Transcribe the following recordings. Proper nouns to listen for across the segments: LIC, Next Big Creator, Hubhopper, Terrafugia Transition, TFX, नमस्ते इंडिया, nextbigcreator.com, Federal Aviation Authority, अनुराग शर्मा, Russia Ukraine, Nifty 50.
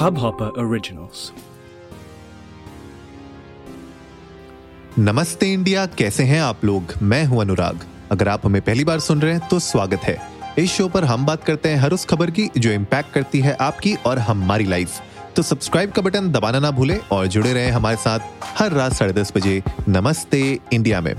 Hubhopper Originals। नमस्ते इंडिया, कैसे हैं आप लोग? मैं हूं अनुराग। अगर आप हमें पहली बार सुन रहे हैं तो स्वागत है। इस शो पर हम बात करते हैं हर उस खबर की जो इम्पैक्ट करती है आपकी और हमारी लाइफ। तो सब्सक्राइब का बटन दबाना ना भूलें और जुड़े रहें हमारे साथ हर रात 10:30 बजे नमस्ते इंडिया में।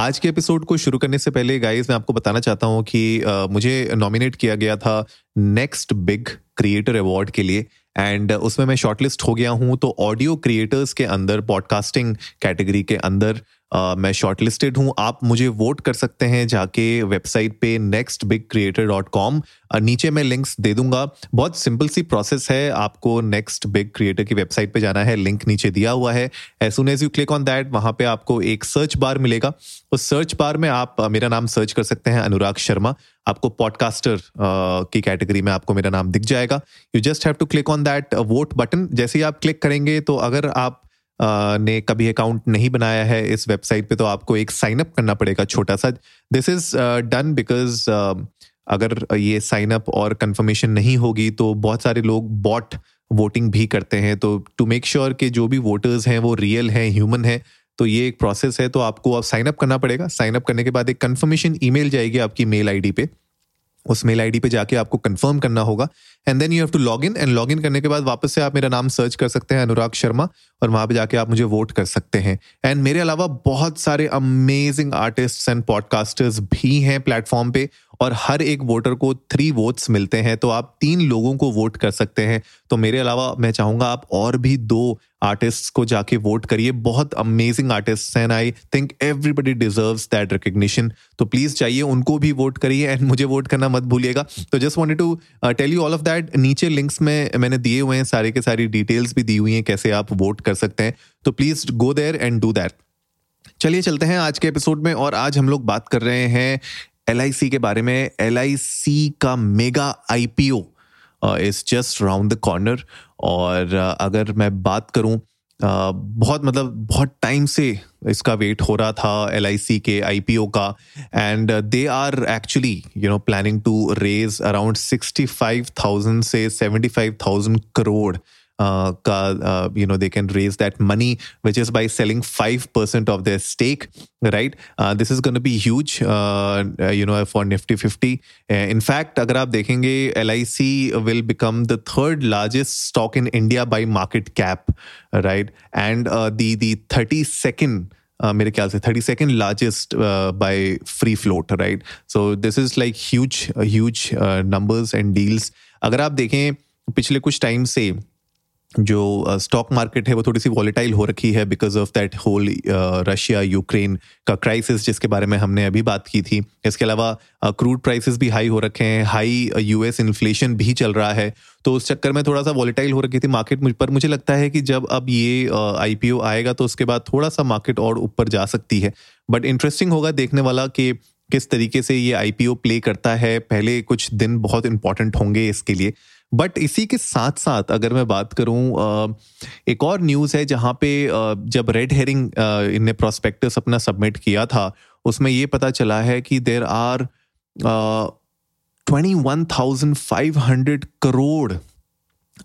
आज के एपिसोड को शुरू करने से पहले गाइस मैं आपको बताना चाहता हूँ कि मुझे नॉमिनेट किया गया था नेक्स्ट बिग क्रिएटर अवार्ड के लिए एंड उसमें मैं शॉर्टलिस्ट हो गया हूँ। तो ऑडियो क्रिएटर्स के अंदर, पॉडकास्टिंग कैटेगरी के अंदर मैं शॉर्टलिस्टेड हूँ। आप मुझे वोट कर सकते हैं जाके वेबसाइट पे nextbigcreator.com। नीचे मैं लिंक्स दे दूंगा। बहुत सिंपल सी प्रोसेस है, आपको नेक्स्ट बिग क्रिएटर की वेबसाइट पे जाना है, लिंक नीचे दिया हुआ है। As soon as you click on that, वहाँ पे आपको एक सर्च बार मिलेगा। उस सर्च बार में आप मेरा नाम सर्च कर सकते हैं, अनुराग शर्मा। आपको पॉडकास्टर की कैटेगरी में आपको मेरा नाम दिख जाएगा। You just have to click on that vote button. जैसे ही आप क्लिक करेंगे तो अगर आप ने कभी अकाउंट नहीं बनाया है इस वेबसाइट पे तो आपको एक साइन अप करना पड़ेगा, छोटा सा। दिस इज डन बिकॉज अगर ये साइन अप और कंफर्मेशन नहीं होगी तो बहुत सारे लोग बॉट वोटिंग भी करते हैं। तो टू मेक श्योर कि जो भी वोटर्स हैं वो रियल हैं, ह्यूमन हैं, तो ये एक प्रोसेस है। तो आपको अब साइन अप करना पड़ेगा। साइन अप करने के बाद एक कंफर्मेशन ईमेल जाएगी आपकी मेल आईडी पे। उस मेल आईडी पे जाके आपको कंफर्म करना होगा and then you have to log in. And log in करने के बाद वापस से आप मेरा नाम सर्च कर सकते हैं, अनुराग शर्मा, और वहाँ पे जाके आप मुझे वोट कर सकते हैं। एंड मेरे अलावा बहुत सारे अमेजिंग आर्टिस्ट्स एंड पॉडकास्टर्स भी हैं प्लेटफॉर्म पे और हर एक वोटर को 3 वोट्स मिलते हैं। तो आप 3 लोगों को वोट कर सकते हैं। तो मेरे अलावा मैं चाहूँगा आप और भी 2 आर्टिस्ट्स को जाके वोट करिए। बहुत अमेजिंग आर्टिस्ट्स हैं, I think everybody deserves that recognition. तो प्लीज़ चाहिए उनको भी वोट करिए एंड मुझे वोट करना मत भूलिएगा। तो just wanted to tell you all of that. नीचे लिंक्स में मैंने दिए हुए हैं, सारे के सारी डिटेल्स भी दी हुई हैं कैसे आप वोट कर सकते हैं। तो please go there and do that. चलिए चलते हैं आज के एपिसोड में। और आज हम लोग बात कर रहे हैं LIC के बारे में। LIC का mega IPO is just round the corner. और अगर मैं बात करूं, बहुत टाइम से इसका वेट हो रहा था LIC के IPO का। And they are actually planning to raise around 65,000 से 75,000 करोड़ का they can raise that money, which is by selling 5% of their stake, right? This is going to be huge, for Nifty 50. In fact, अगर आप देखेंगे, LIC will become the 3rd largest stock in India by market cap, right? And the 32nd. मेरे ख्याल से 32nd largest by free float, right? So this is like huge numbers and deals. अगर आप देखें पिछले कुछ टाइम से जो स्टॉक मार्केट है वो थोड़ी सी वॉलेटाइल हो रखी है because of that whole Russia Ukraine का क्राइसिस, जिसके बारे में हमने अभी बात की थी। इसके अलावा क्रूड प्राइसेस भी हाई हो रखे हैं, हाई US इन्फ्लेशन भी चल रहा है। तो उस चक्कर में थोड़ा सा वॉलेटाइल हो रखी थी मार्केट। पर मुझे लगता है कि जब अब ये IPO आएगा तो उसके बाद थोड़ा सा मार्केट और ऊपर जा सकती है। बट इंटरेस्टिंग होगा देखने वाला कि किस तरीके से ये IPO प्ले करता है। पहले कुछ दिन बहुत इंपॉर्टेंट होंगे इसके लिए। बट इसी के साथ साथ अगर मैं बात करूं, एक और न्यूज़ है जहां पे जब रेड हेरिंग इनने प्रोस्पेक्टस अपना सबमिट किया था, उसमें ये पता चला है कि there are 21,500 crore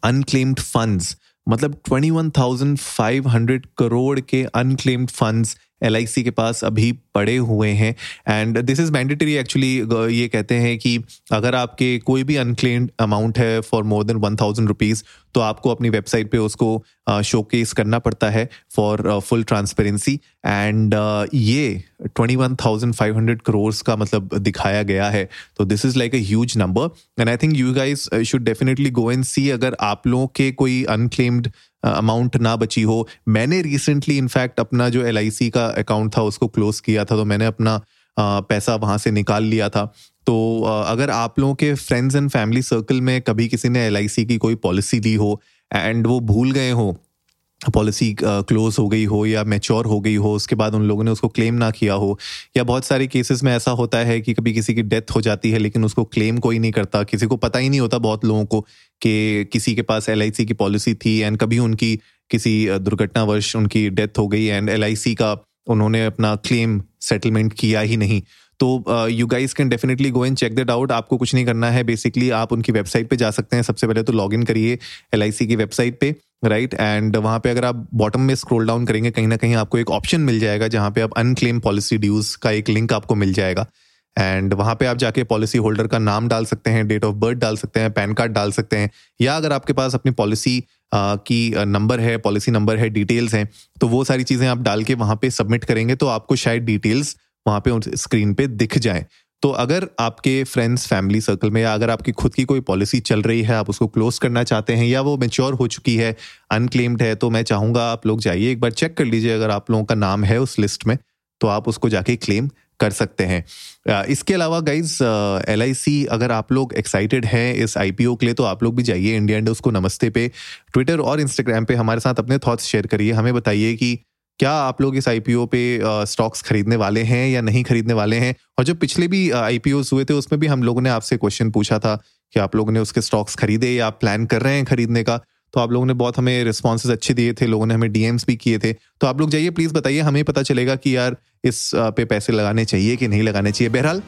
unclaimed funds, मतलब 21,500 करोड़ के अनक्लेम्ड फंड्स LIC के पास अभी पड़े हुए हैं। And this is mandatory actually. ये कहते हैं कि अगर आपके कोई भी अनक्लेम्ड अमाउंट है फॉर मोर देन 1,000 रुपीज़ तो आपको अपनी वेबसाइट पे उसको शोकेस करना पड़ता है फॉर फुल ट्रांसपेरेंसी। एंड ये 21,500 करोड़ का मतलब दिखाया गया है। तो this is like a huge number and I think you guys should definitely go and see अगर आप लोगों के कोई अनक्लेम्ड अमाउंट ना बची हो। मैंने रिसेंटली इनफैक्ट अपना जो LIC का अकाउंट था उसको क्लोज किया था, तो मैंने अपना पैसा वहाँ से निकाल लिया था। तो अगर आप लोगों के फ्रेंड्स एंड फैमिली सर्कल में कभी किसी ने LIC की कोई पॉलिसी ली हो एंड वो भूल गए हो, पॉलिसी क्लोज हो गई हो या मैच्योर हो गई हो, उसके बाद उन लोगों ने उसको क्लेम ना किया हो, या बहुत सारे केसेस में ऐसा होता है कि कभी किसी की डेथ हो जाती है लेकिन उसको क्लेम कोई नहीं करता, किसी को पता ही नहीं होता, बहुत लोगों को, कि किसी के पास LIC की पॉलिसी थी एंड कभी उनकी किसी दुर्घटनावश उनकी डेथ हो गई एंड LIC का उन्होंने अपना क्लेम सेटलमेंट किया ही नहीं। तो you guys can definitely go and check that out. आपको कुछ नहीं करना है, बेसिकली आप उनकी वेबसाइट पे जा सकते हैं। सबसे पहले तो लॉग इन करिए LIC की वेबसाइट पे, राइट, एंड वहाँ पे अगर आप बॉटम में स्क्रॉल डाउन करेंगे कहीं ना कहीं आपको एक ऑप्शन मिल जाएगा जहाँ पे आप अनक्लेम पॉलिसी ड्यूज का एक लिंक आपको मिल जाएगा, एंड वहाँ पे आप जाके पॉलिसी होल्डर का नाम डाल सकते हैं, डेट ऑफ बर्थ डाल सकते हैं, पैन कार्ड डाल सकते हैं, या अगर आपके पास अपनी पॉलिसी की नंबर है, पॉलिसी नंबर है, डिटेल्स हैं, तो वो सारी चीज़ें आप डाल के वहाँ पे सबमिट करेंगे तो आपको शायद डिटेल्स वहाँ पे स्क्रीन पे दिख जाएं। तो अगर आपके फ्रेंड्स फैमिली सर्कल में या अगर आपकी खुद की कोई पॉलिसी चल रही है, आप उसको क्लोज करना चाहते हैं या वो मैच्योर हो चुकी है, अनक्लेम्ड है, तो मैं चाहूँगा आप लोग जाइए एक बार चेक कर लीजिए, अगर आप लोगों का नाम है उस लिस्ट में तो आप उसको जाके क्लेम कर सकते हैं। इसके अलावा गाइज LIC, अगर आप लोग एक्साइटेड हैं इस IPO के लिए तो आप लोग भी जाइए इंडिया एंड उसको नमस्ते पे ट्विटर और इंस्टाग्राम पे हमारे साथ अपने थॉट्स शेयर करिए। हमें बताइए कि क्या आप लोग इस IPO पे स्टॉक्स खरीदने वाले हैं या नहीं खरीदने वाले हैं। और जो पिछले भी IPOs हुए थे उसमें भी हम लोगों ने आपसे क्वेश्चन पूछा था कि आप लोगों ने उसके स्टॉक्स खरीदे या आप प्लान कर रहे हैं खरीदने का, तो आप लोगों ने बहुत हमें रिस्पॉन्सेज अच्छे दिए थे, लोगों ने हमें DMs भी किए थे। तो आप लोग जाइए, प्लीज़ बताइए, हमें पता चलेगा कि यार इस पे पैसे लगाने चाहिए कि नहीं लगाने चाहिए। बहरहाल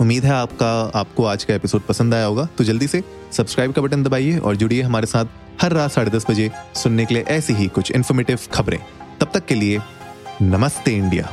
उम्मीद है आपको आज का एपिसोड पसंद आया होगा, तो जल्दी से सब्सक्राइब का बटन दबाइए और जुड़िए हमारे साथ हर रात 10:30 बजे सुनने के लिए ऐसी ही कुछ इन्फॉर्मेटिव खबरें। तब तक के लिए नमस्ते इंडिया।